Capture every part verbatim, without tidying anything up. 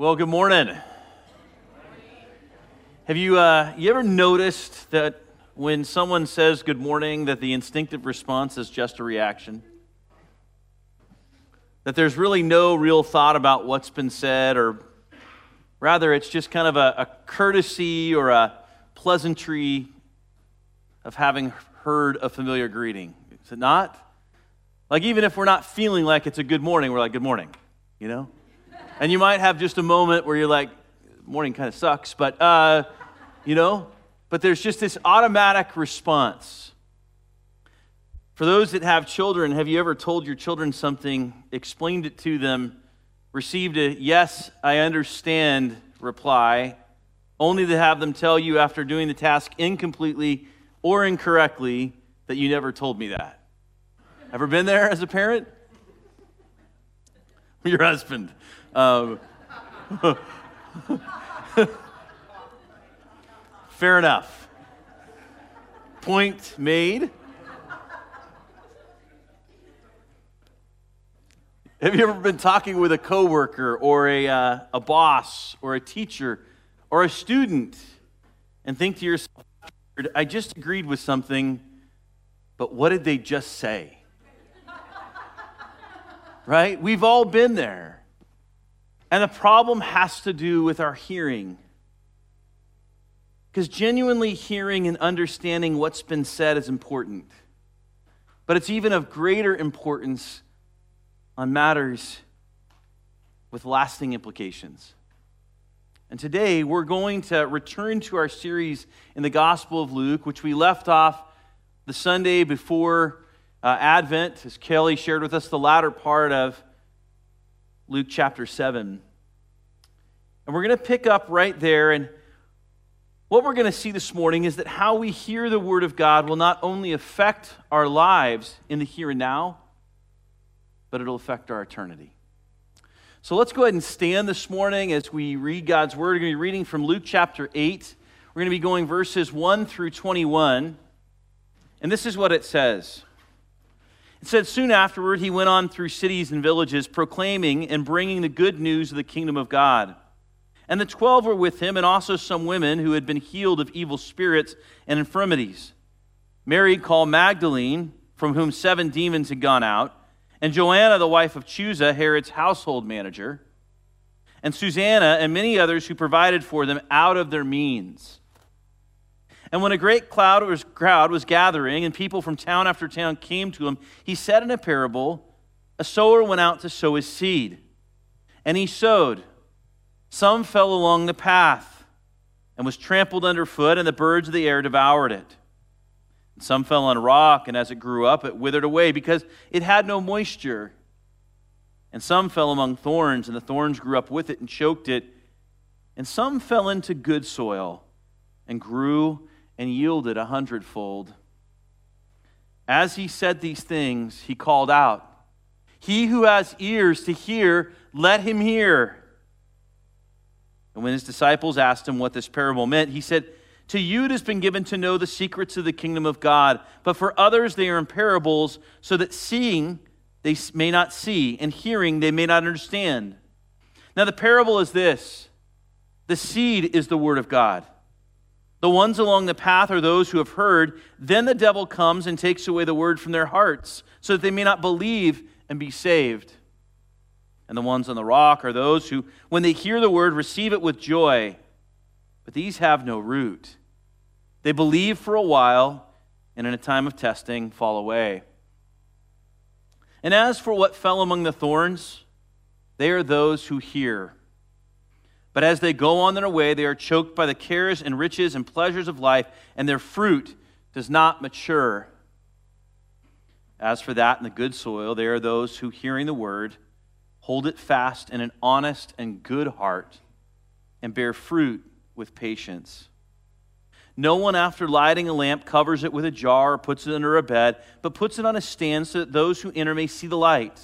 Well, good morning. Have you uh, you ever noticed that when someone says good morning, that the instinctive response is just a reaction? That there's really no real thought about what's been said, or rather it's just kind of a, a courtesy or a pleasantry of having heard a familiar greeting. Is it not? Like even if we're not feeling like it's a good morning, we're like, good morning, you know? And you might have just a moment where you're like, morning kind of sucks, but, uh, you know, but there's just this automatic response. For those that have children, have you ever told your children something, explained it to them, received a yes, I understand reply, only to have them tell you after doing the task incompletely or incorrectly that you never told me that? Ever been there as a parent? Your husband. Um, fair enough. Point made. Have you ever been talking with a coworker or a uh, a boss or a teacher or a student and think to yourself, I just agreed with something, but what did they just say? Right? We've all been there. And the problem has to do with our hearing. Because genuinely hearing and understanding what's been said is important. But it's even of greater importance on matters with lasting implications. And today we're going to return to our series in the Gospel of Luke, which we left off the Sunday before uh, Advent, as Kelly shared with us the latter part of Luke chapter seven. And we're going to pick up right there, and what we're going to see this morning is that how we hear the word of God will not only affect our lives in the here and now, but it'll affect our eternity. So let's go ahead and stand this morning as we read God's word. We're going to be reading from Luke chapter eight. We're going to be going verses one through twenty-one, and this is what it says. It said, soon afterward, he went on through cities and villages, proclaiming and bringing the good news of the kingdom of God. And the twelve were with him, and also some women who had been healed of evil spirits and infirmities. Mary, called Magdalene, from whom seven demons had gone out, and Joanna, the wife of Chuza, Herod's household manager, and Susanna, and many others who provided for them out of their means. And when a great cloud was, crowd was gathering, and people from town after town came to him, he said in a parable, a sower went out to sow his seed. And he sowed. Some fell along the path and was trampled underfoot, and the birds of the air devoured it. And some fell on rock, and as it grew up, it withered away, because it had no moisture. And some fell among thorns, and the thorns grew up with it and choked it. And some fell into good soil and grew and yielded a hundredfold. As he said these things, he called out, he who has ears to hear, let him hear. And when his disciples asked him what this parable meant, he said, to you it has been given to know the secrets of the kingdom of God, but for others they are in parables, so that seeing they may not see, and hearing they may not understand. Now the parable is this: the seed is the word of God. The ones along the path are those who have heard. Then the devil comes and takes away the word from their hearts, so that they may not believe and be saved. And the ones on the rock are those who, when they hear the word, receive it with joy. But these have no root. They believe for a while, and in a time of testing, fall away. And as for what fell among the thorns, they are those who hear. But as they go on their way, they are choked by the cares and riches and pleasures of life, and their fruit does not mature. As for that in the good soil, they are those who, hearing the word, hold it fast in an honest and good heart, and bear fruit with patience. No one, after lighting a lamp, covers it with a jar or puts it under a bed, but puts it on a stand so that those who enter may see the light.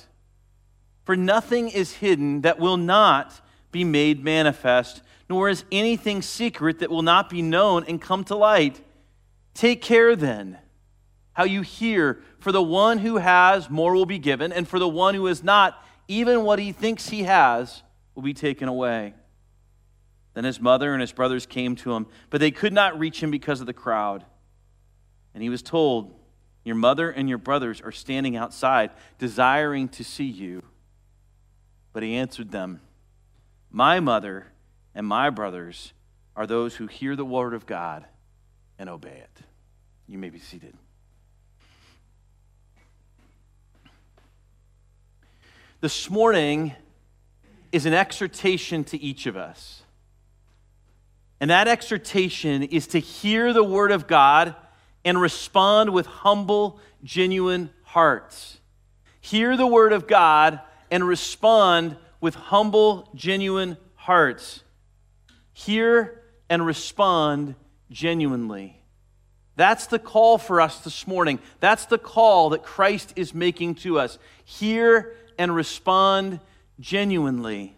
For nothing is hidden that will not be made manifest, nor is anything secret that will not be known and come to light. Take care then how you hear, for the one who has, more will be given, and for the one who has not, even what he thinks he has will be taken away. Then his mother and his brothers came to him, but they could not reach him because of the crowd. And he was told, your mother and your brothers are standing outside, desiring to see you. But he answered them, my mother and my brothers are those who hear the word of God and obey it. You may be seated. This morning is an exhortation to each of us. And that exhortation is to hear the word of God and respond with humble, genuine hearts. Hear the word of God and respond with humble, genuine hearts. Hear and respond genuinely. That's the call for us this morning. That's the call that Christ is making to us. Hear and respond genuinely.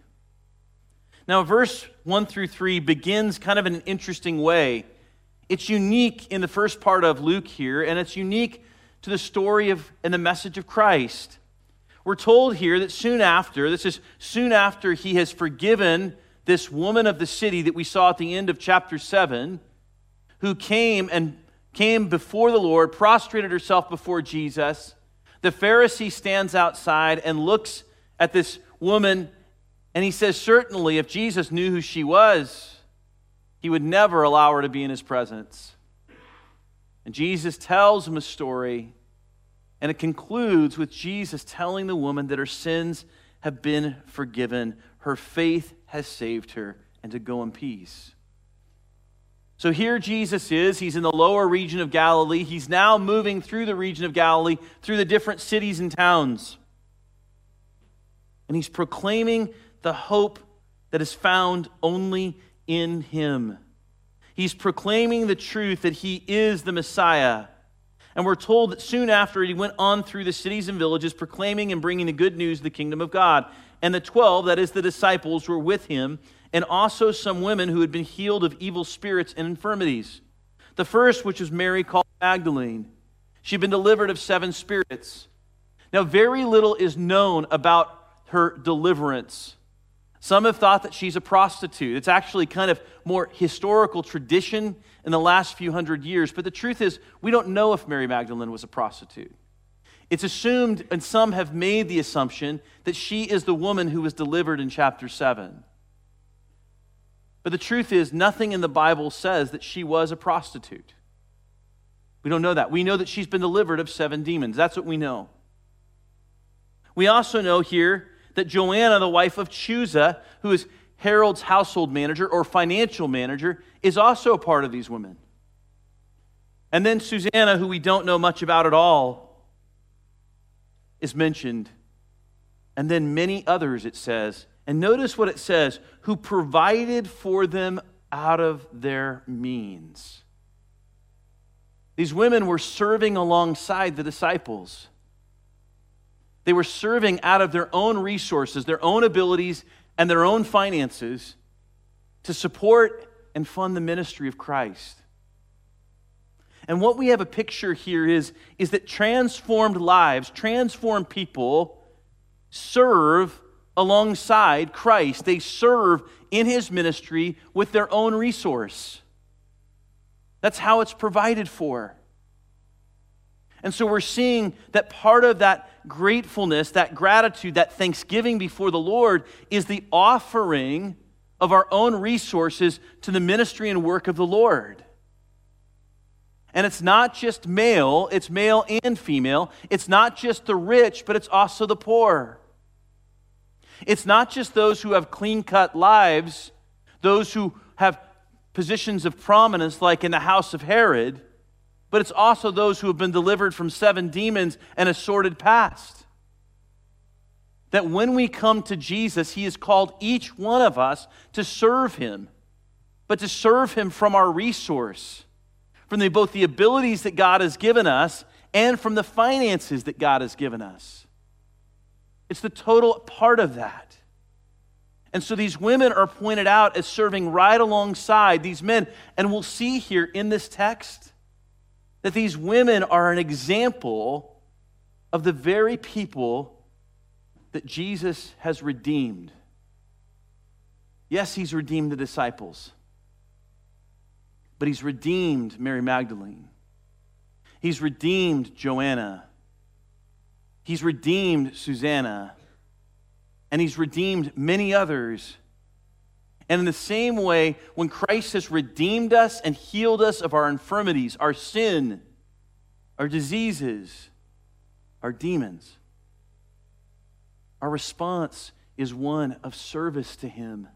Now, verse one through three begins kind of in an interesting way. It's unique in the first part of Luke here, and it's unique to the story of and the message of Christ. We're told here that soon after, this is soon after he has forgiven this woman of the city that we saw at the end of chapter seven, who came and came before the Lord, prostrated herself before Jesus. The Pharisee stands outside and looks at this woman, and he says, certainly, if Jesus knew who she was, he would never allow her to be in his presence. And Jesus tells him a story, and it concludes with Jesus telling the woman that her sins have been forgiven, her faith has saved her, and to go in peace. So here Jesus is. He's in the lower region of Galilee. He's now moving through the region of Galilee, through the different cities and towns. And he's proclaiming the hope that is found only in him. He's proclaiming the truth that he is the Messiah. And we're told that soon after, he went on through the cities and villages, proclaiming and bringing the good news of the kingdom of God. And the twelve, that is the disciples, were with him, and also some women who had been healed of evil spirits and infirmities. The first, which was Mary called Magdalene. She'd been delivered of seven spirits. Now, very little is known about her deliverance. Some have thought that she's a prostitute. It's actually kind of more historical tradition in the last few hundred years. But the truth is, we don't know if Mary Magdalene was a prostitute. It's assumed, and some have made the assumption, that she is the woman who was delivered in chapter seven. But the truth is, nothing in the Bible says that she was a prostitute. We don't know that. We know that she's been delivered of seven demons. That's what we know. We also know here that Joanna, the wife of Chuza, who is Herod's household manager or financial manager, is also a part of these women. And then Susanna, who we don't know much about at all, is mentioned. And then many others, it says. And notice what it says, who provided for them out of their means. These women were serving alongside the disciples. They were serving out of their own resources, their own abilities, and their own finances to support and fund the ministry of Christ. And what we have a picture here is, is that transformed lives, transformed people serve alongside Christ. They serve in his ministry with their own resource. That's how it's provided for. And so we're seeing that part of that gratefulness, that gratitude, that thanksgiving before the Lord is the offering of our own resources to the ministry and work of the Lord. And it's not just male, it's male and female. It's not just the rich, but it's also the poor. It's not just those who have clean-cut lives, those who have positions of prominence like in the house of Herod, but it's also those who have been delivered from seven demons and a sordid past. That when we come to Jesus, he has called each one of us to serve him, but to serve him from our resource, from the, both the abilities that God has given us and from the finances that God has given us. It's the total part of that. And so these women are pointed out as serving right alongside these men. And we'll see here in this text that these women are an example of the very people that Jesus has redeemed. Yes, he's redeemed the disciples, but he's redeemed Mary Magdalene. He's redeemed Joanna. He's redeemed Susanna. And he's redeemed many others. And in the same way, when Christ has redeemed us and healed us of our infirmities, our sin, our diseases, our demons, our response is one of service to him.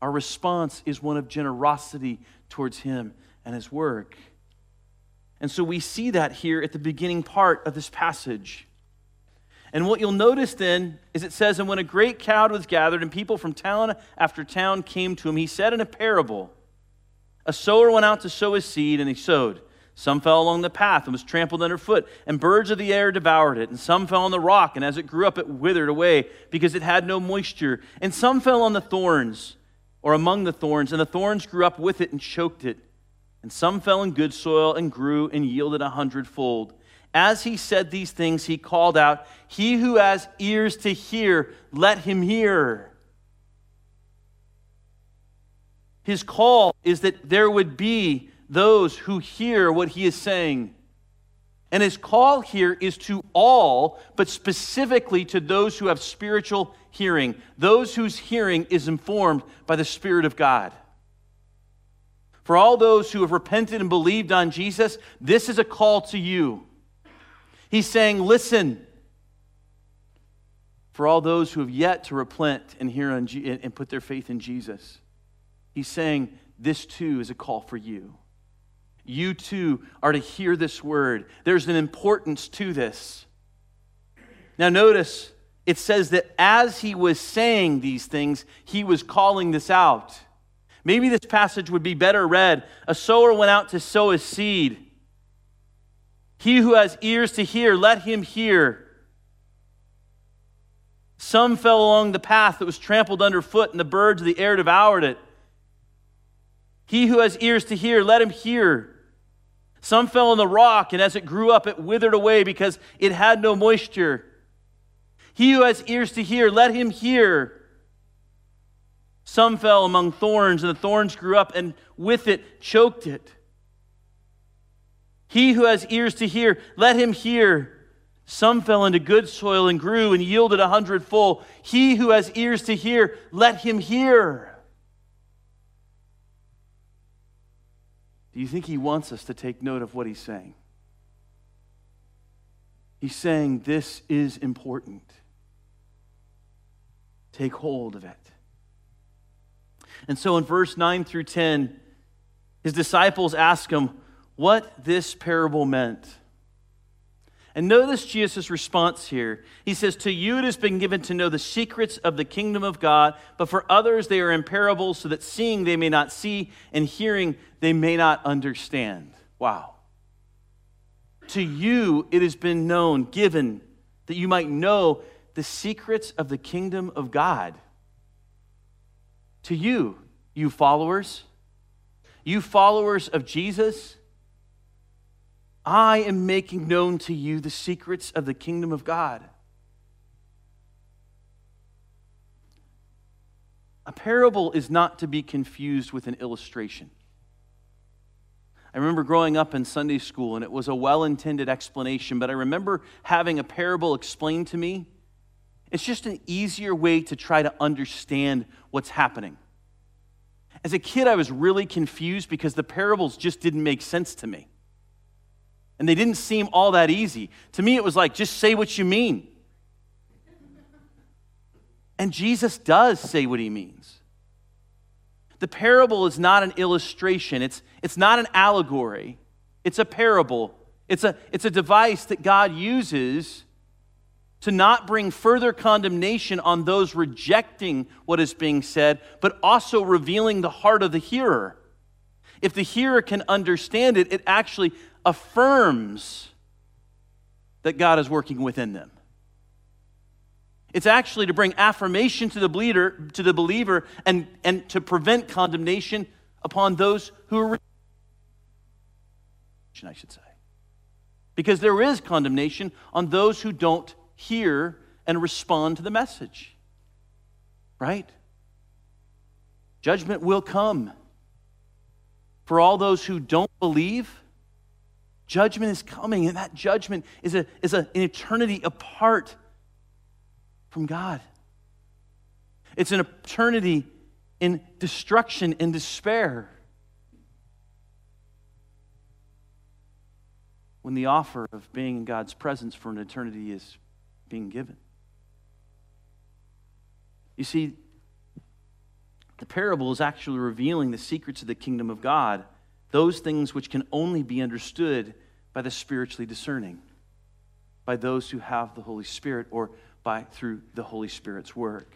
Our response is one of generosity towards him and his work. And so we see that here at the beginning part of this passage. And what you'll notice then is it says, and when a great crowd was gathered and people from town after town came to him, he said in a parable, a sower went out to sow his seed, and he sowed. Some fell along the path and was trampled underfoot, and birds of the air devoured it. And some fell on the rock, and as it grew up, it withered away because it had no moisture. And some fell on the thorns, or among the thorns, and the thorns grew up with it and choked it. And some fell in good soil and grew and yielded a hundredfold. As he said these things, he called out, he who has ears to hear, let him hear. His call is that there would be those who hear what he is saying. And his call here is to all, but specifically to those who have spiritual hearing, those whose hearing is informed by the Spirit of God. For all those who have repented and believed on Jesus, this is a call to you. He's saying, listen. For all those who have yet to repent and hear on G- and put their faith in Jesus, he's saying, this too is a call for you. You too are to hear this word. There's an importance to this. Now notice, it says that as he was saying these things, he was calling this out. Maybe this passage would be better read. A sower went out to sow his seed. He who has ears to hear, let him hear. Some fell along the path that was trampled underfoot, and the birds of the air devoured it. He who has ears to hear, let him hear. Some fell on the rock, and as it grew up, it withered away because it had no moisture. He who has ears to hear, let him hear. Some fell among thorns, and the thorns grew up, and with it choked it. He who has ears to hear, let him hear. Some fell into good soil and grew and yielded a hundredfold. He who has ears to hear, let him hear. Do you think he wants us to take note of what he's saying? He's saying this is important. Take hold of it. And so in verse nine through ten, his disciples ask him what this parable meant. And notice Jesus' response here. He says, to you it has been given to know the secrets of the kingdom of God, but for others they are in parables, so that seeing they may not see, and hearing they may not understand. Wow. To you it has been known, given, that you might know the secrets of the kingdom of God. To you, you followers, you followers of Jesus, I am making known to you the secrets of the kingdom of God. A parable is not to be confused with an illustration. I remember growing up in Sunday school, and it was a well-intended explanation, but I remember having a parable explained to me. It's just an easier way to try to understand what's happening. As a kid, I was really confused because the parables just didn't make sense to me. And they didn't seem all that easy. To me, it was like, just say what you mean. And Jesus does say what he means. The parable is not an illustration. It's, it's not an allegory. It's a parable. It's a, it's a device that God uses to not bring further condemnation on those rejecting what is being said, but also revealing the heart of the hearer. If the hearer can understand it, it actually affirms that God is working within them. It's actually to bring affirmation to the believer, to the believer, and, and to prevent condemnation upon those who are, I should say. Because there is condemnation on those who don't hear and respond to the message. Right? Judgment will come. For all those who don't believe, judgment is coming, and that judgment is, a, is a, an eternity apart from God. It's an eternity in destruction and despair. When the offer of being in God's presence for an eternity is being given. You see, the parable is actually revealing the secrets of the kingdom of God, those things which can only be understood by the spiritually discerning, by those who have the Holy Spirit, or by through the Holy Spirit's work.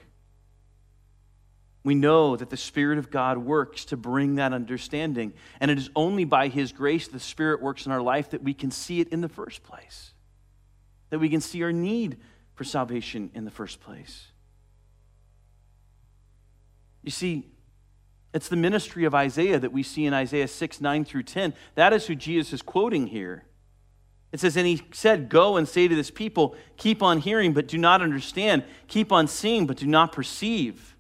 We know that the Spirit of God works to bring that understanding, and it is only by His grace the Spirit works in our life that we can see it in the first place, that we can see our need for salvation in the first place. You see, it's the ministry of Isaiah that we see in Isaiah six, nine through ten. That is who Jesus is quoting here. It says, and he said, go and say to this people, keep on hearing but do not understand, keep on seeing but do not perceive.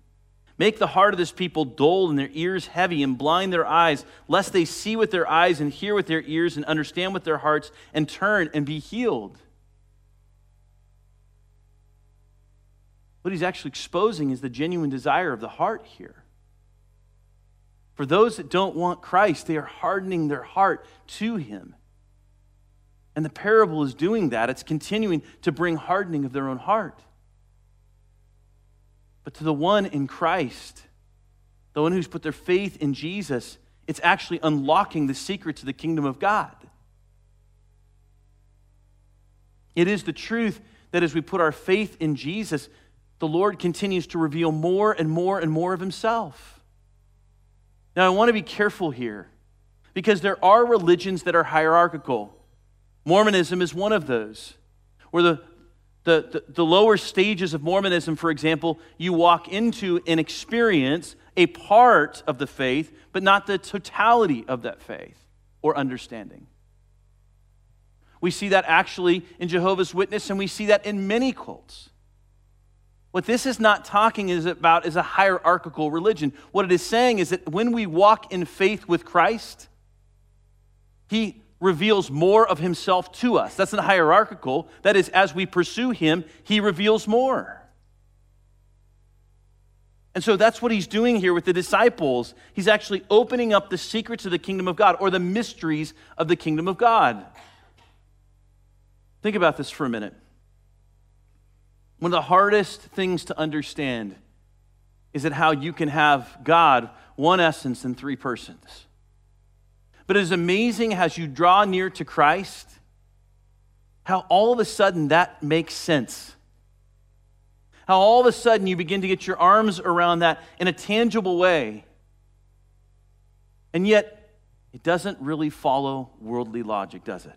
Make the heart of this people dull and their ears heavy, and blind their eyes, lest they see with their eyes and hear with their ears and understand with their hearts and turn and be healed. What he's actually exposing is the genuine desire of the heart here. For those that don't want Christ, they are hardening their heart to him. And the parable is doing that. It's continuing to bring hardening of their own heart. But to the one in Christ, the one who's put their faith in Jesus, it's actually unlocking the secrets of the kingdom of God. It is the truth that as we put our faith in Jesus, the Lord continues to reveal more and more and more of himself. Now, I want to be careful here, because there are religions that are hierarchical. Mormonism is one of those, where the The, the, the lower stages of Mormonism, for example, you walk into and experience a part of the faith, but not the totality of that faith or understanding. We see that actually in Jehovah's Witness, and we see that in many cults. What this is not talking is about is a hierarchical religion. What it is saying is that when we walk in faith with Christ, he reveals more of himself to us. That's not hierarchical. That is, as we pursue him, he reveals more. And so that's what he's doing here with the disciples. He's actually opening up the secrets of the kingdom of God, or the mysteries of the kingdom of God. Think about this for a minute. One of the hardest things to understand is that how you can have God, one essence in three persons. But it is amazing as you draw near to Christ, how all of a sudden that makes sense. How all of a sudden you begin to get your arms around that in a tangible way. And yet, it doesn't really follow worldly logic, does it?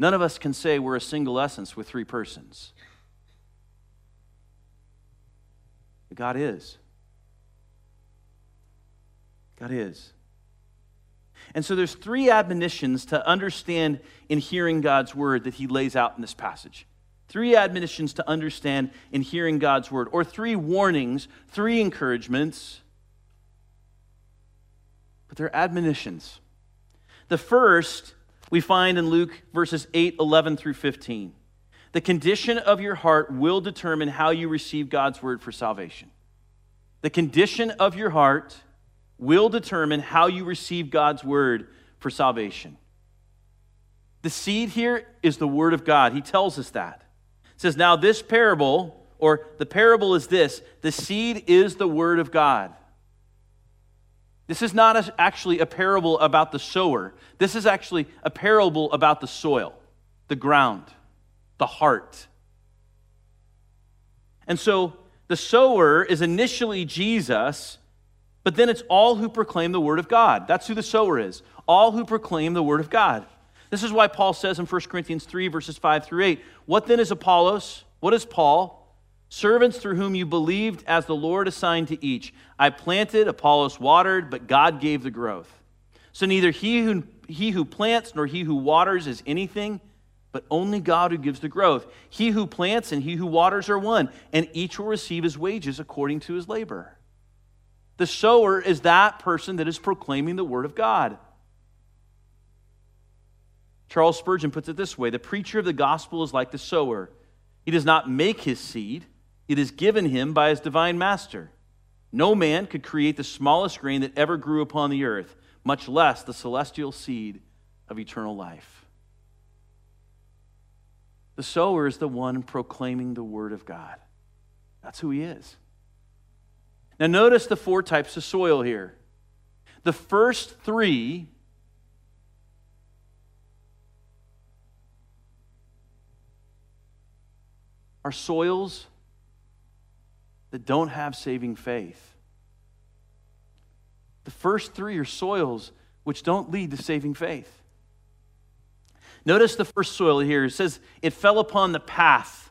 None of us can say we're a single essence with three persons. But God is. God is. And so there's three admonitions to understand in hearing God's word that he lays out in this passage. Three admonitions to understand in hearing God's word, or three warnings, three encouragements. But they're admonitions. The first we find in Luke verses eight, eleven through fifteen. The condition of your heart will determine how you receive God's word for salvation. The condition of your heart will determine how you receive God's word for salvation. The seed here is the word of God. He tells us that. It says, now this parable, or the parable is this, the seed is the word of God. This is not a, actually a parable about the sower. This is actually a parable about the soil, the ground, the heart. And so the sower is initially Jesus, but then it's all who proclaim the word of God. That's who the sower is. All who proclaim the word of God. This is why Paul says in First Corinthians three, verses five through eight, what then is Apollos? What is Paul? Servants through whom you believed, as the Lord assigned to each. I planted, Apollos watered, but God gave the growth. So neither he who, he who plants nor he who waters is anything, but only God who gives the growth. He who plants and he who waters are one, and each will receive his wages according to his labor. The sower is that person that is proclaiming the word of God. Charles Spurgeon puts it this way: the preacher of the gospel is like the sower. He does not make his seed. It is given him by his divine master. No man could create the smallest grain that ever grew upon the earth, much less the celestial seed of eternal life. The sower is the one proclaiming the word of God. That's who he is. Now notice the four types of soil here. The first three are soils that don't have saving faith. The first three are soils which don't lead to saving faith. Notice the first soil here. It says, it fell upon the path.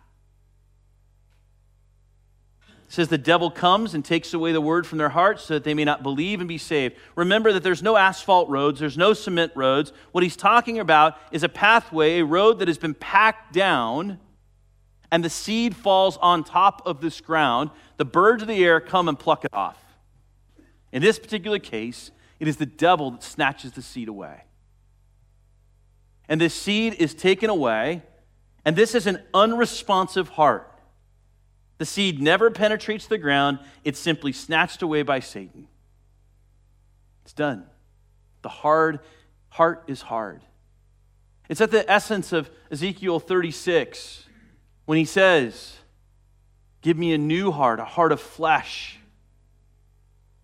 It says, the devil comes and takes away the word from their hearts so that they may not believe and be saved. Remember that there's no asphalt roads. There's no cement roads. What he's talking about is a pathway, a road that has been packed down, and the seed falls on top of this ground. The birds of the air come and pluck it off. In this particular case, it is the devil that snatches the seed away. And this seed is taken away, and this is an unresponsive heart. The seed never penetrates the ground. It's simply snatched away by Satan. It's done. The hard heart is hard. It's at the essence of Ezekiel thirty-six, when he says, give me a new heart, a heart of flesh.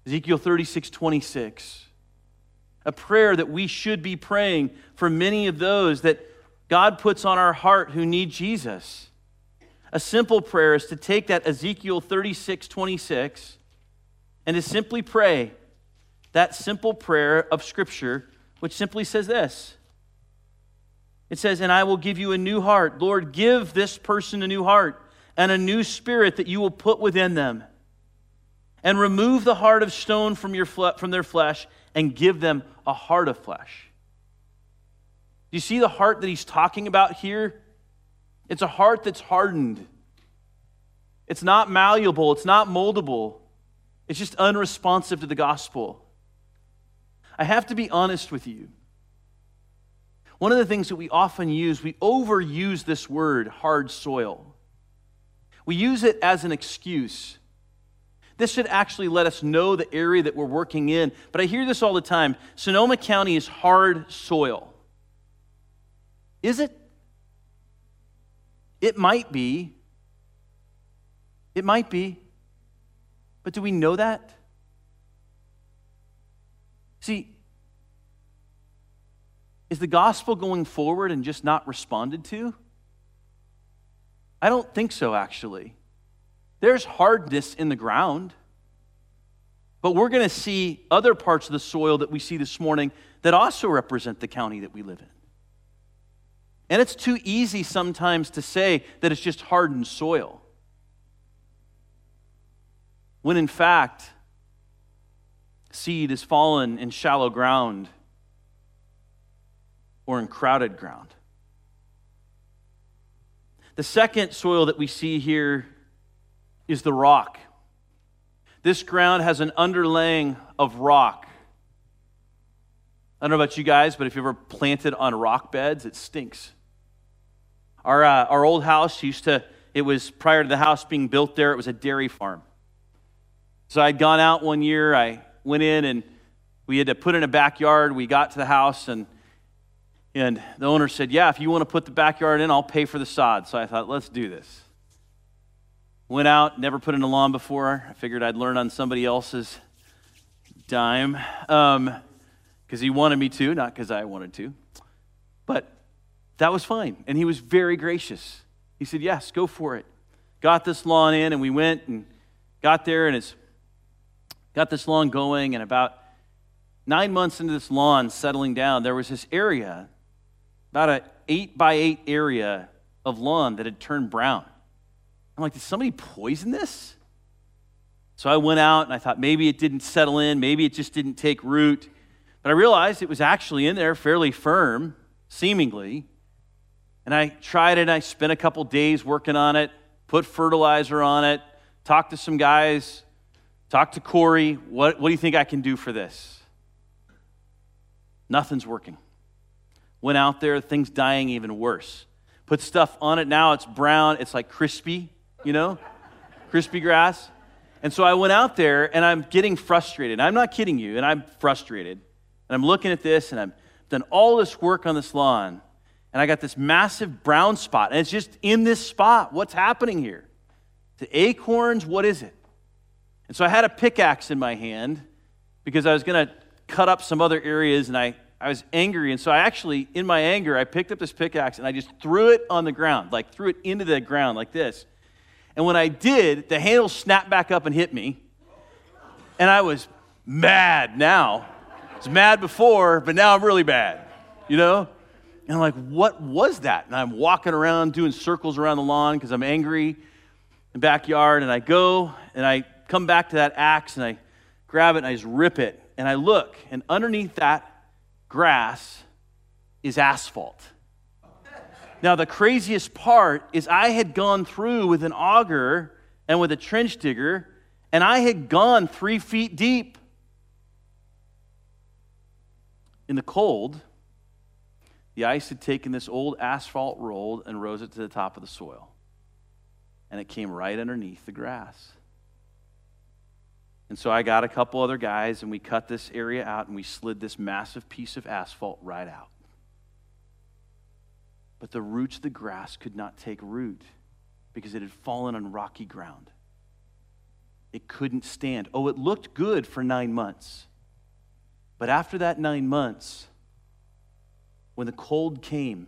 Ezekiel thirty-six, twenty-six. A prayer that we should be praying for many of those that God puts on our heart who need Jesus. A simple prayer is to take that Ezekiel thirty-six, twenty-six and to simply pray that simple prayer of Scripture, which simply says this. It says, and I will give you a new heart. Lord, give this person a new heart and a new spirit that you will put within them. And remove the heart of stone from your fle- from their flesh and give them a heart of flesh. Do you see the heart that he's talking about here? It's a heart that's hardened. It's not malleable. It's not moldable. It's just unresponsive to the gospel. I have to be honest with you. One of the things that we often use, we overuse this word, hard soil. We use it as an excuse. This should actually let us know the area that we're working in. But I hear this all the time. Sonoma County is hard soil. Is it? It might be. It might be. But do we know that? See, is the gospel going forward and just not responded to? I don't think so, actually. There's hardness in the ground. But we're going to see other parts of the soil that we see this morning that also represent the county that we live in. And it's too easy sometimes to say that it's just hardened soil, when in fact, seed has fallen in shallow ground or in crowded ground. The second soil that we see here is the rock. This ground has an underlaying of rock. I don't know about you guys, but if you ever planted on rock beds, it stinks. Our uh, our old house used to, it was prior to the house being built there, it was a dairy farm. So I'd gone out one year, I went in and we had to put in a backyard. We got to the house and and the owner said, yeah, if you want to put the backyard in, I'll pay for the sod. So I thought, let's do this. Went out, never put in a lawn before. I figured I'd learn on somebody else's dime, um, because he wanted me to, not because I wanted to. But that was fine, and he was very gracious. He said, yes, go for it. Got this lawn in, and we went and got there, and it's got this lawn going, and about nine months into this lawn settling down, there was this area, about an eight by eight area of lawn that had turned brown. I'm like, did somebody poison this? So I went out and I thought maybe it didn't settle in, maybe it just didn't take root. But I realized it was actually in there fairly firm, seemingly. And I tried it and I spent a couple days working on it, put fertilizer on it, talked to some guys, Talk to Corey. What, what do you think I can do for this? Nothing's working. Went out there, things dying even worse. Put stuff on it. Now it's brown. It's like crispy, you know, crispy grass. And so I went out there, and I'm getting frustrated. I'm not kidding you, and I'm frustrated. And I'm looking at this, and I've done all this work on this lawn, and I got this massive brown spot, and it's just in this spot. What's happening here? The acorns, what is it? And so I had a pickaxe in my hand because I was going to cut up some other areas, and I, I was angry. And so I actually, in my anger, I picked up this pickaxe, and I just threw it on the ground, like threw it into the ground like this. And when I did, the handle snapped back up and hit me. And I was mad now. I was mad before, but now I'm really bad, you know? And I'm like, what was that? And I'm walking around doing circles around the lawn because I'm angry in the backyard. And I go and I come back to that axe and I grab it and I just rip it. And I look, and underneath that grass is asphalt. Now, the craziest part is I had gone through with an auger and with a trench digger, and I had gone three feet deep in the cold. The ice had taken this old asphalt roll and rose it to the top of the soil, and it came right underneath the grass. And so I got a couple other guys, and we cut this area out, and we slid this massive piece of asphalt right out. But the roots of the grass could not take root because it had fallen on rocky ground. It couldn't stand. Oh, it looked good for nine months. But after that nine months, when the cold came,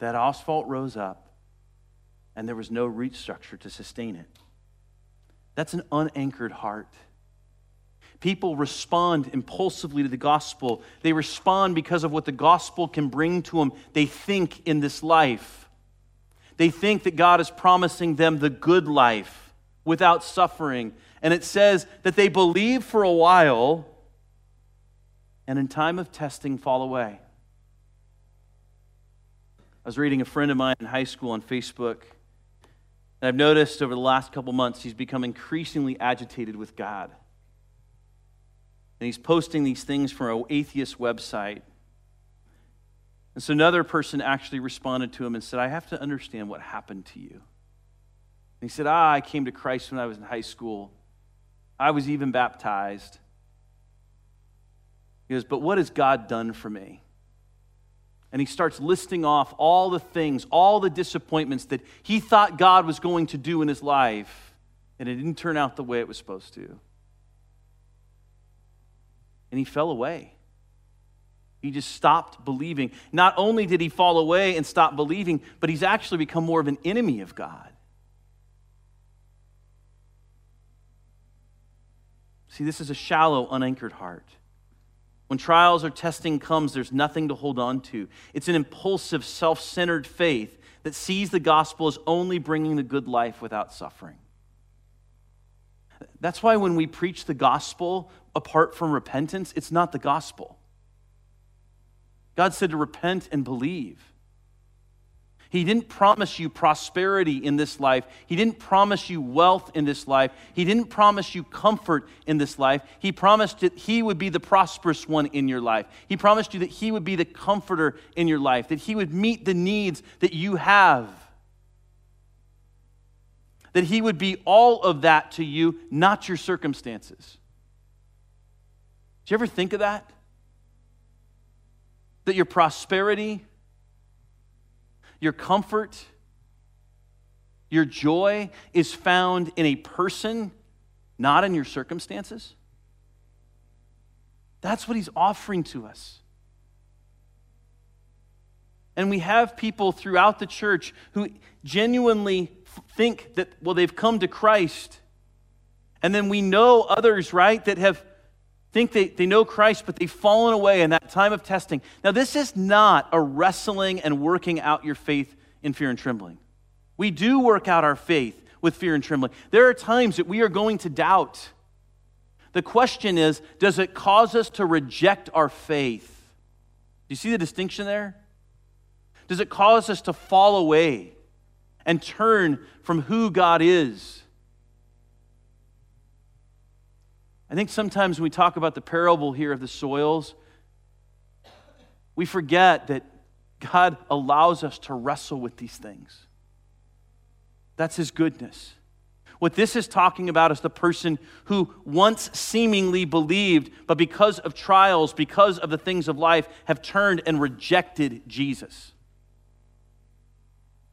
that asphalt rose up and there was no root structure to sustain it. That's an unanchored heart. People respond impulsively to the gospel. They respond because of what the gospel can bring to them. They think in this life. They think that God is promising them the good life without suffering. And it says that they believe for a while and in time of testing fall away. I was reading a friend of mine in high school on Facebook, and I've noticed over the last couple months he's become increasingly agitated with God. And he's posting these things from an atheist website. And so another person actually responded to him and said, I have to understand what happened to you. And he said, ah, I came to Christ when I was in high school. I was even baptized. He goes, but what has God done for me? And he starts listing off all the things, all the disappointments that he thought God was going to do in his life, and it didn't turn out the way it was supposed to. And he fell away. He just stopped believing. Not only did he fall away and stop believing, but he's actually become more of an enemy of God. See, this is a shallow, unanchored heart. When trials or testing comes, there's nothing to hold on to. It's an impulsive, self-centered faith that sees the gospel as only bringing the good life without suffering. That's why when we preach the gospel apart from repentance, it's not the gospel. God said to repent and believe. He didn't promise you prosperity in this life. He didn't promise you wealth in this life. He didn't promise you comfort in this life. He promised that he would be the prosperous one in your life. He promised you that he would be the comforter in your life, that he would meet the needs that you have, that he would be all of that to you, not your circumstances. Did you ever think of that? That your prosperity, your comfort, your joy is found in a person, not in your circumstances? That's what he's offering to us. And we have people throughout the church who genuinely think that, well, they've come to Christ. And then we know others, right, that have think they, they know Christ, but they've fallen away in that time of testing. Now, this is not a wrestling and working out your faith in fear and trembling. We do work out our faith with fear and trembling. There are times that we are going to doubt. The question is, does it cause us to reject our faith? Do you see the distinction there? Does it cause us to fall away and turn from who God is? I think sometimes when we talk about the parable here of the soils, we forget that God allows us to wrestle with these things. That's his goodness. What this is talking about is the person who once seemingly believed, but because of trials, because of the things of life, have turned and rejected Jesus.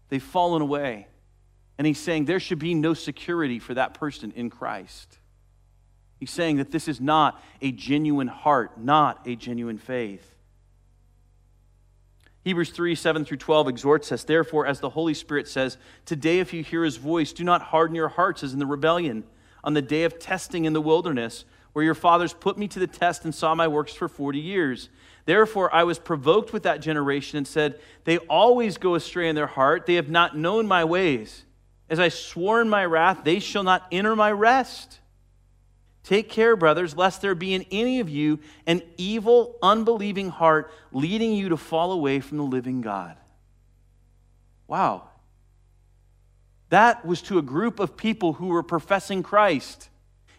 They've fallen away. And he's saying there should be no security for that person in Christ. He's saying that this is not a genuine heart, not a genuine faith. Hebrews three, seven through twelve exhorts us, therefore, as the Holy Spirit says, today if you hear his voice, do not harden your hearts as in the rebellion, on the day of testing in the wilderness, where your fathers put me to the test and saw my works for forty years. Therefore, I was provoked with that generation and said, they always go astray in their heart. They have not known my ways. As I swore in my wrath, they shall not enter my rest. Take care, brothers, lest there be in any of you an evil, unbelieving heart leading you to fall away from the living God. Wow. That was to a group of people who were professing Christ.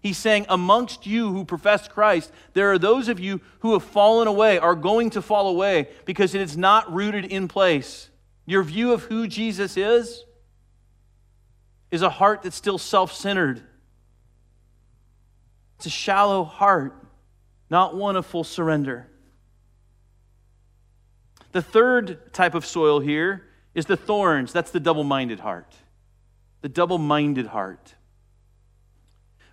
He's saying, amongst you who profess Christ, there are those of you who have fallen away, are going to fall away, because it is not rooted in place. Your view of who Jesus is, is a heart that's still self-centered. It's a shallow heart, not one of full surrender. The third type of soil here is the thorns. That's the double-minded heart. The double-minded heart.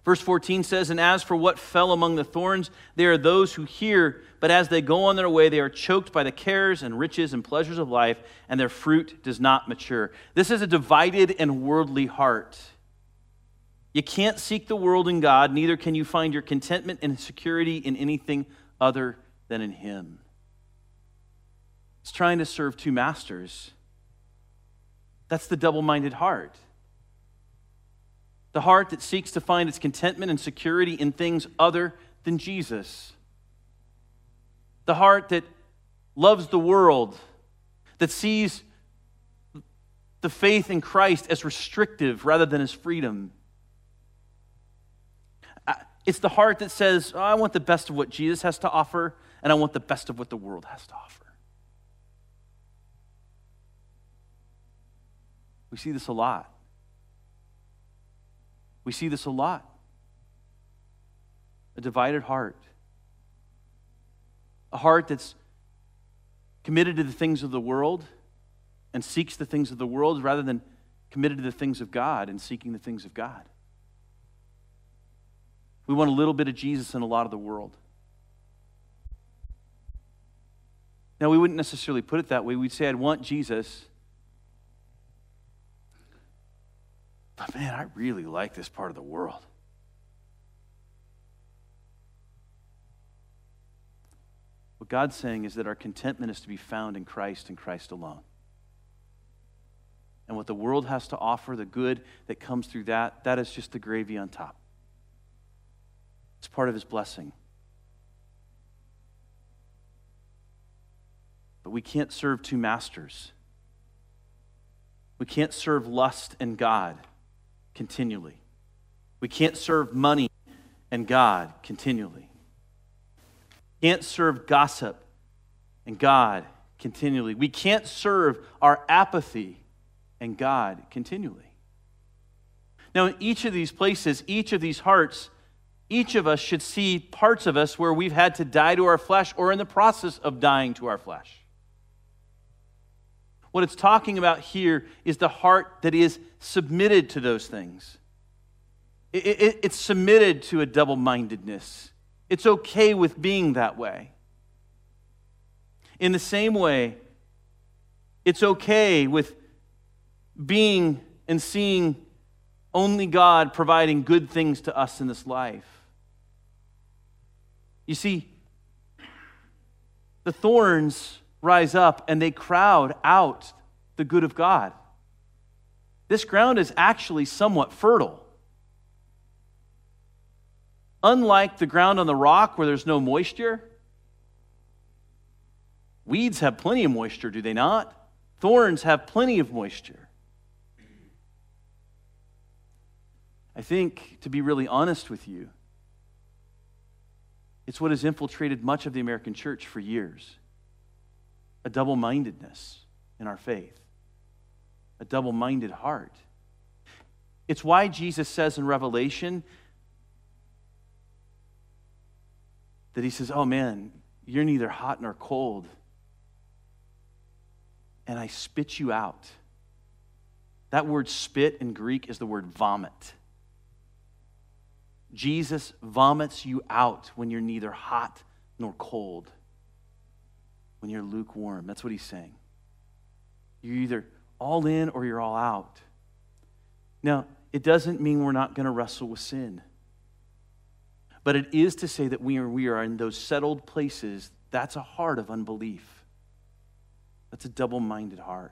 Verse fourteen says, and as for what fell among the thorns, they are those who hear, but as they go on their way, they are choked by the cares and riches and pleasures of life, and their fruit does not mature. This is a divided and worldly heart. You can't seek the world in God, neither can you find your contentment and security in anything other than in him. It's trying to serve two masters. That's the double-minded heart. The heart that seeks to find its contentment and security in things other than Jesus. The heart that loves the world, that sees the faith in Christ as restrictive rather than as freedom. It's the heart that says, oh, I want the best of what Jesus has to offer, and I want the best of what the world has to offer. We see this a lot. We see this a lot. A divided heart. A heart that's committed to the things of the world and seeks the things of the world rather than committed to the things of God and seeking the things of God. We want a little bit of Jesus and a lot of the world. Now, we wouldn't necessarily put it that way. We'd say, I'd want Jesus. But man, I really like this part of the world. What God's saying is that our contentment is to be found in Christ and Christ alone. And what the world has to offer, the good that comes through that, that is just the gravy on top. It's part of his blessing. But we can't serve two masters. We can't serve lust and God continually. We can't serve money and God continually. We can't serve gossip and God continually. We can't serve our apathy and God continually. Now, in each of these places, each of these hearts, each of us should see parts of us where we've had to die to our flesh or in the process of dying to our flesh. What it's talking about here is the heart that is submitted to those things. It, it, it's submitted to a double-mindedness. It's okay with being that way. In the same way, it's okay with being and seeing only God providing good things to us in this life. You see, the thorns rise up and they crowd out the good of God. This ground is actually somewhat fertile. Unlike the ground on the rock where there's no moisture, weeds have plenty of moisture, do they not? Thorns have plenty of moisture. I think, to be really honest with you, It's what has infiltrated much of the American church for years. A double-mindedness in our faith. A double-minded heart. It's why Jesus says in Revelation that he says, oh man, you're neither hot nor cold. And I spit you out. That word spit in Greek is the word vomit. Jesus vomits you out when you're neither hot nor cold, when you're lukewarm. That's what he's saying. You're either all in or you're all out. Now, it doesn't mean we're not going to wrestle with sin. But it is to say that we are, we are in those settled places. That's a heart of unbelief. That's a double-minded heart.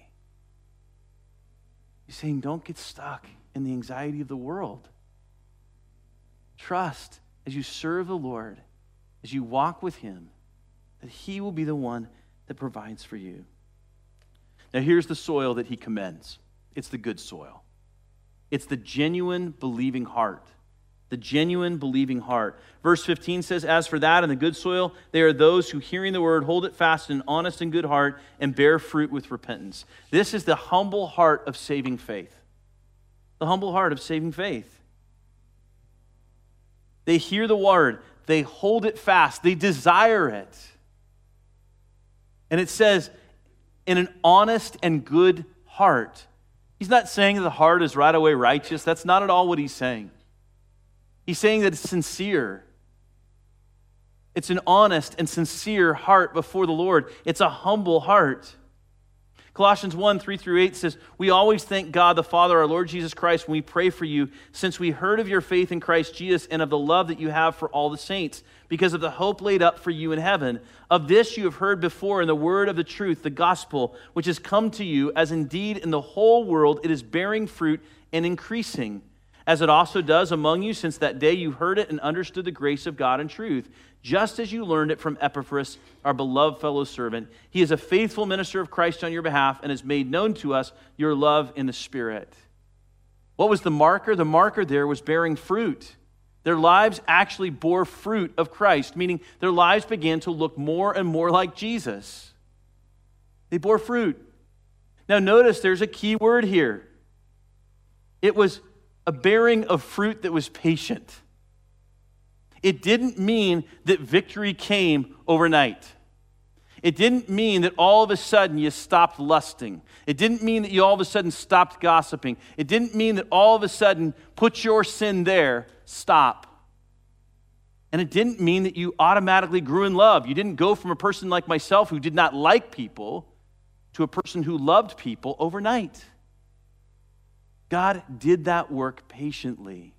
He's saying, don't get stuck in the anxiety of the world. Trust as you serve the Lord, as you walk with him, that he will be the one that provides for you. Now here's the soil that he commends. It's the good soil. It's the genuine believing heart. The genuine believing heart. Verse fifteen says, as for that and the good soil, they are those who hearing the word hold it fast in an honest and good heart and bear fruit with repentance. This is the humble heart of saving faith. The humble heart of saving faith. They hear the word. They hold it fast. They desire it. And it says, in an honest and good heart. He's not saying the heart is right away righteous. That's not at all what he's saying. He's saying that it's sincere. It's an honest and sincere heart before the Lord. It's a humble heart. Colossians one, three through eight says, we always thank God the Father, our Lord Jesus Christ, when we pray for you, since we heard of your faith in Christ Jesus and of the love that you have for all the saints, because of the hope laid up for you in heaven. Of this you have heard before in the word of the truth, the gospel, which has come to you, as indeed in the whole world it is bearing fruit and increasing, as it also does among you since that day you heard it and understood the grace of God and truth, just as you learned it from Epaphras, our beloved fellow servant. He is a faithful minister of Christ on your behalf and has made known to us your love in the Spirit. What was the marker? The marker there was bearing fruit. Their lives actually bore fruit of Christ, meaning their lives began to look more and more like Jesus. They bore fruit. Now notice there's a key word here. It was a bearing of fruit that was patient. It didn't mean that victory came overnight. It didn't mean that all of a sudden you stopped lusting. It didn't mean that you all of a sudden stopped gossiping. It didn't mean that all of a sudden put your sin there, stop. And it didn't mean that you automatically grew in love. You didn't go from a person like myself who did not like people to a person who loved people overnight. God did that work patiently.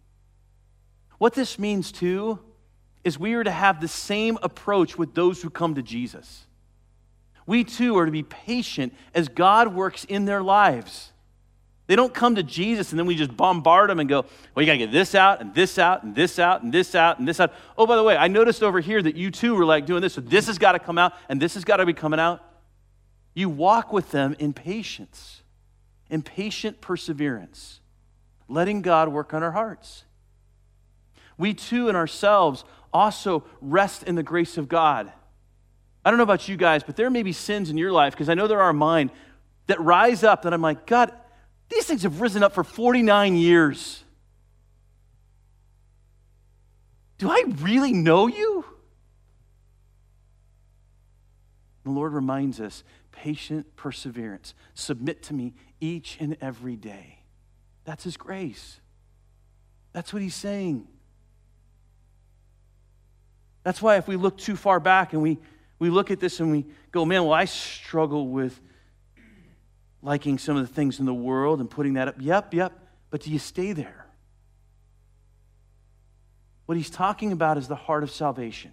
What this means, too, is we are to have the same approach with those who come to Jesus. We, too, are to be patient as God works in their lives. They don't come to Jesus and then we just bombard them and go, well, you got to get this out and this out and this out and this out and this out. Oh, by the way, I noticed over here that you, too, were like doing this, so this has got to come out and this has got to be coming out. You walk with them in patience. And patient perseverance, letting God work on our hearts. We too in ourselves also rest in the grace of God. I don't know about you guys, but there may be sins in your life, because I know there are mine, that rise up that I'm like, God, these things have risen up for forty-nine years. Do I really know you? The Lord reminds us, patient perseverance. Submit to me each and every day. That's his grace. That's what he's saying. That's why if we look too far back and we, we look at this and we go, man, well, I struggle with liking some of the things in the world and putting that up. Yep, yep. But do you stay there? What he's talking about is the heart of salvation.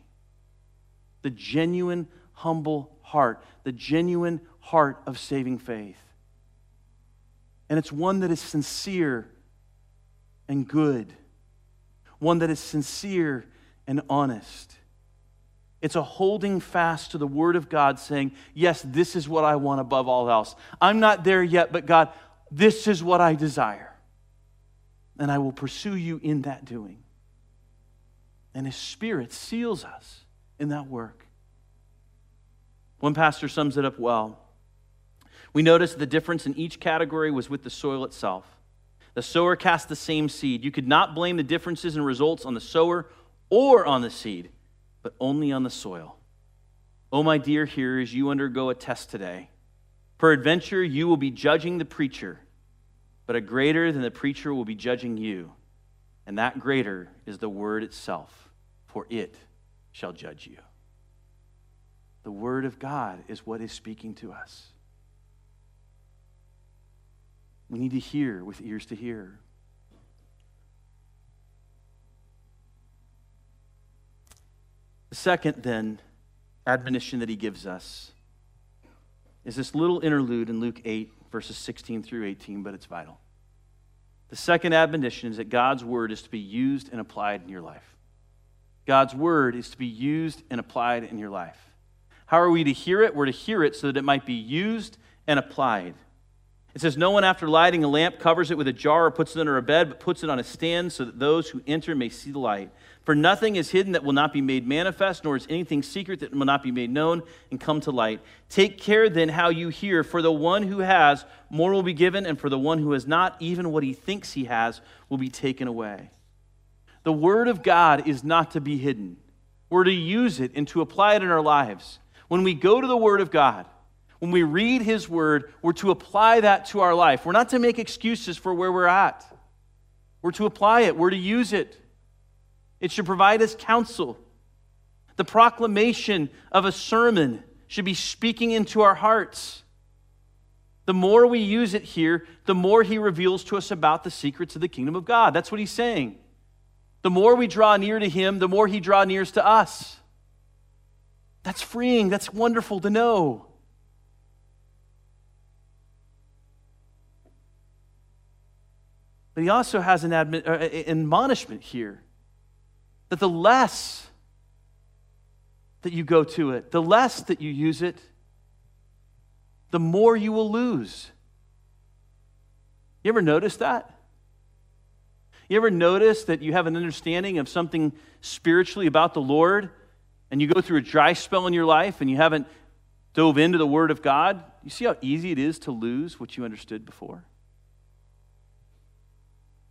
The genuine, humble heart. The genuine heart of saving faith. And it's one that is sincere and good. One that is sincere and honest. It's a holding fast to the Word of God saying, yes, this is what I want above all else. I'm not there yet, but God, this is what I desire. And I will pursue you in that doing. And His Spirit seals us in that work. One pastor sums it up well. We notice the difference in each category was with the soil itself. The sower cast the same seed. You could not blame the differences in results on the sower or on the seed, but only on the soil. Oh, my dear hearers, you undergo a test today. Peradventure, you will be judging the preacher, but a greater than the preacher will be judging you, and that greater is the word itself, for it shall judge you. The word of God is what is speaking to us. We need to hear with ears to hear. The second, then, admonition that he gives us is this little interlude in Luke eight, verses sixteen through eighteen, but it's vital. The second admonition is that God's word is to be used and applied in your life. God's word is to be used and applied in your life. How are we to hear it? We're to hear it so that it might be used and applied. It says, no one after lighting a lamp covers it with a jar or puts it under a bed, but puts it on a stand so that those who enter may see the light. For nothing is hidden that will not be made manifest, nor is anything secret that will not be made known and come to light. Take care then how you hear, for the one who has, more will be given, and for the one who has not, even what he thinks he has will be taken away. The word of God is not to be hidden. We're to use it and to apply it in our lives. When we go to the word of God, when we read His Word, we're to apply that to our life. We're not to make excuses for where we're at. We're to apply it. We're to use it. It should provide us counsel. The proclamation of a sermon should be speaking into our hearts. The more we use it here, the more He reveals to us about the secrets of the kingdom of God. That's what He's saying. The more we draw near to Him, the more He draws near to us. That's freeing. That's wonderful to know. But he also has an admon- uh, admonishment here that the less that you go to it, the less that you use it, the more you will lose. You ever notice that? You ever notice that you have an understanding of something spiritually about the Lord and you go through a dry spell in your life and you haven't dove into the Word of God? You see how easy it is to lose what you understood before?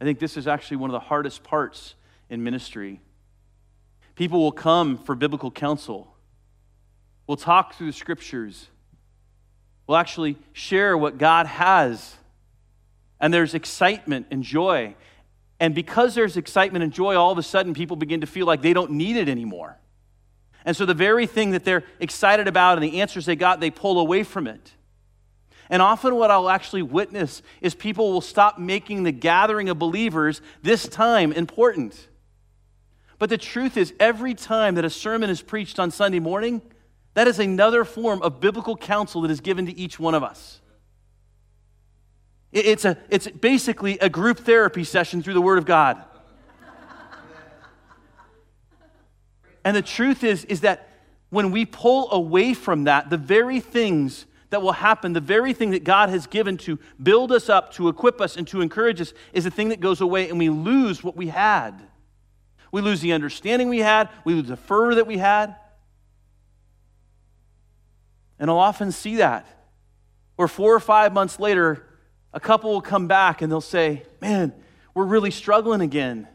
I think this is actually one of the hardest parts in ministry. People will come for biblical counsel. We'll talk through the scriptures. We'll actually share what God has. And there's excitement and joy. And because there's excitement and joy, all of a sudden people begin to feel like they don't need it anymore. And so the very thing that they're excited about and the answers they got, they pull away from it. And often what I'll actually witness is people will stop making the gathering of believers this time important. But the truth is, every time that a sermon is preached on Sunday morning, that is another form of biblical counsel that is given to each one of us. It's a, it's basically a group therapy session through the Word of God. And the truth is, is that when we pull away from that, the very things that will happen, the very thing that God has given to build us up, to equip us, and to encourage us is the thing that goes away, and we lose what we had. We lose the understanding we had. We lose the fervor that we had. And I'll often see that. Or four or five months later, a couple will come back and they'll say, man, we're really struggling again.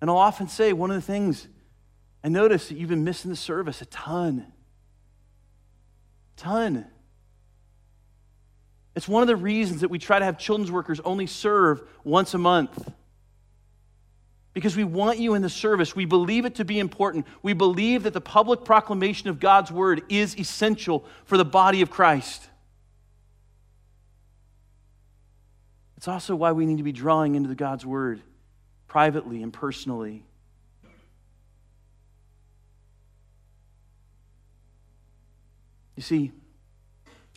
And I'll often say, one of the things, I noticed that you've been missing the service a ton. Ton. It's one of the reasons that we try to have children's workers only serve once a month. Because we want you in the service. We believe it to be important. We believe that the public proclamation of God's word is essential for the body of Christ. It's also why we need to be drawing into the God's word privately and personally. You see,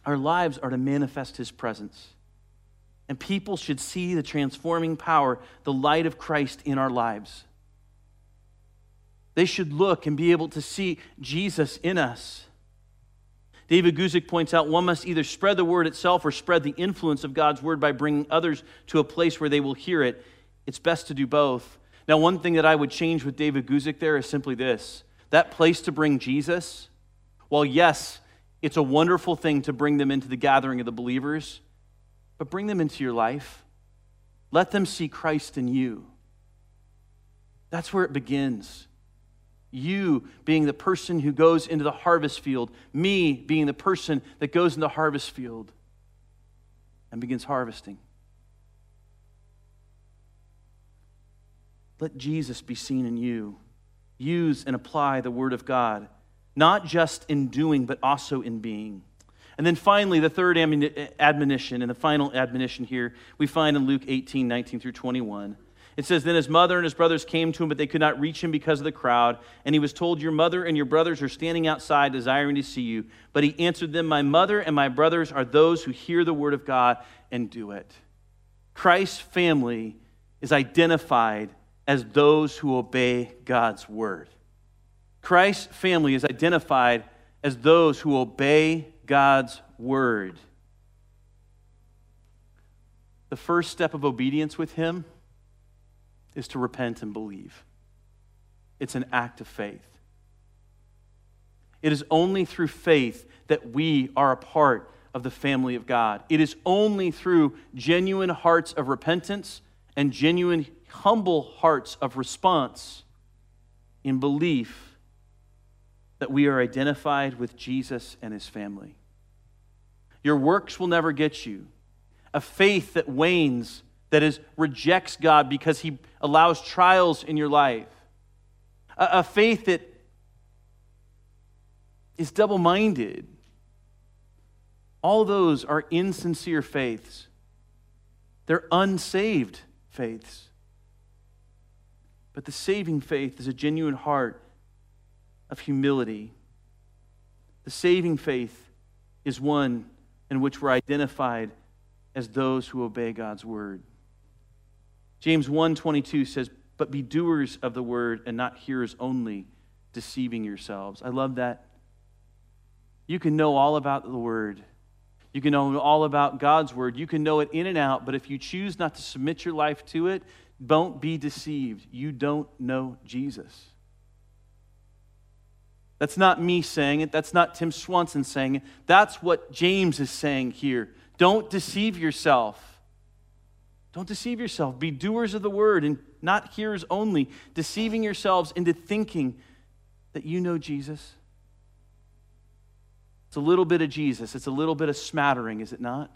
our lives are to manifest his presence. And people should see the transforming power, the light of Christ in our lives. They should look and be able to see Jesus in us. David Guzik points out, one must either spread the word itself or spread the influence of God's word by bringing others to a place where they will hear it. It's best to do both. Now, one thing that I would change with David Guzik there is simply this. That place to bring Jesus, while yes, it's a wonderful thing to bring them into the gathering of the believers, but bring them into your life. Let them see Christ in you. That's where it begins. You being the person who goes into the harvest field, me being the person that goes in the harvest field and begins harvesting. Let Jesus be seen in you. Use and apply the word of God, not just in doing, but also in being. And then finally, the third admonition and the final admonition here, we find in Luke eighteen, nineteen through twenty-one. It says, then his mother and his brothers came to him, but they could not reach him because of the crowd. And he was told, your mother and your brothers are standing outside desiring to see you. But he answered them, my mother and my brothers are those who hear the word of God and do it. Christ's family is identified as those who obey God's word. Christ's family is identified as those who obey God's word. The first step of obedience with him is to repent and believe. It's an act of faith. It is only through faith that we are a part of the family of God. It is only through genuine hearts of repentance and genuine humble hearts of response in belief that we are identified with Jesus and his family. Your works will never get you. A faith that wanes, that is, rejects God because he allows trials in your life. A, a faith that is double-minded. All those are insincere faiths. They're unsaved faiths. But the saving faith is a genuine heart of humility. The saving faith is one in which we're identified as those who obey God's word. James one twenty-two says, but be doers of the word and not hearers only, deceiving yourselves. I love that. You can know all about the word. You can know all about God's word. You can know it in and out, but if you choose not to submit your life to it, don't be deceived. You don't know Jesus. That's not me saying it. That's not Tim Swanson saying it. That's what James is saying here. Don't deceive yourself. Don't deceive yourself. Be doers of the word and not hearers only, deceiving yourselves into thinking that you know Jesus. It's a little bit of Jesus. It's a little bit of smattering, is it not?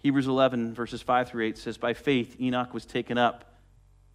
Hebrews eleven, verses five through eight says, by faith Enoch was taken up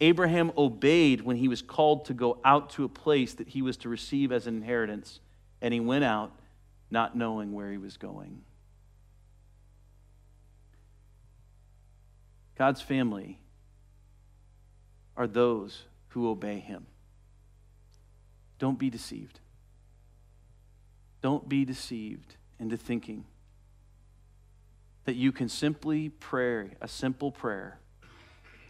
Abraham obeyed when he was called to go out to a place that he was to receive as an inheritance, and he went out not knowing where he was going. God's family are those who obey him. Don't be deceived. Don't be deceived into thinking that you can simply pray a simple prayer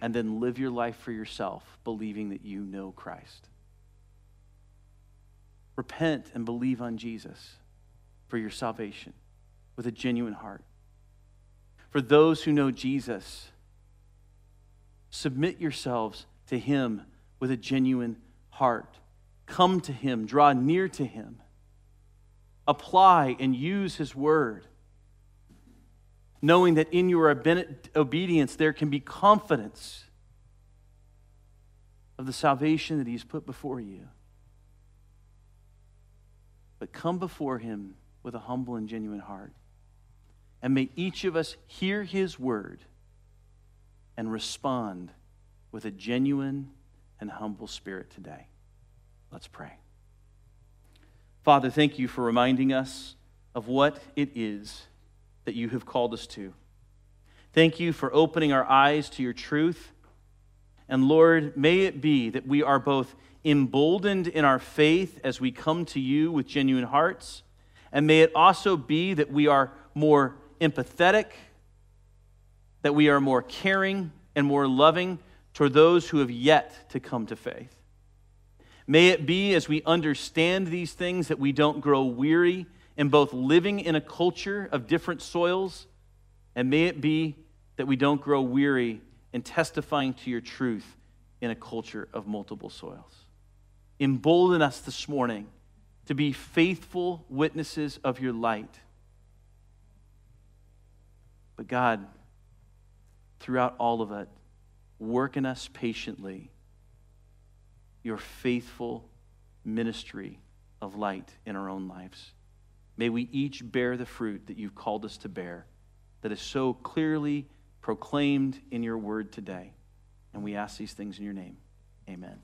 and then live your life for yourself, believing that you know Christ. Repent and believe on Jesus for your salvation with a genuine heart. For those who know Jesus, submit yourselves to him with a genuine heart. Come to him, draw near to him. Apply and use his word, knowing that in your obedience there can be confidence of the salvation that he's put before you. but come before him with a humble and genuine heart. And may each of us hear his word and respond with a genuine and humble spirit today. Let's pray. Father, thank you for reminding us of what it is that you have called us to. Thank you for opening our eyes to your truth. And Lord, may it be that we are both emboldened in our faith as we come to you with genuine hearts, and may it also be that we are more empathetic, that we are more caring and more loving toward those who have yet to come to faith. May it be as we understand these things that we don't grow weary in both living in a culture of different soils, and may it be that we don't grow weary in testifying to your truth in a culture of multiple soils. Embolden us this morning to be faithful witnesses of your light. But God, throughout all of it, work in us patiently your faithful ministry of light in our own lives. May we each bear the fruit that you've called us to bear, that is so clearly proclaimed in your word today. And we ask these things in your name. Amen.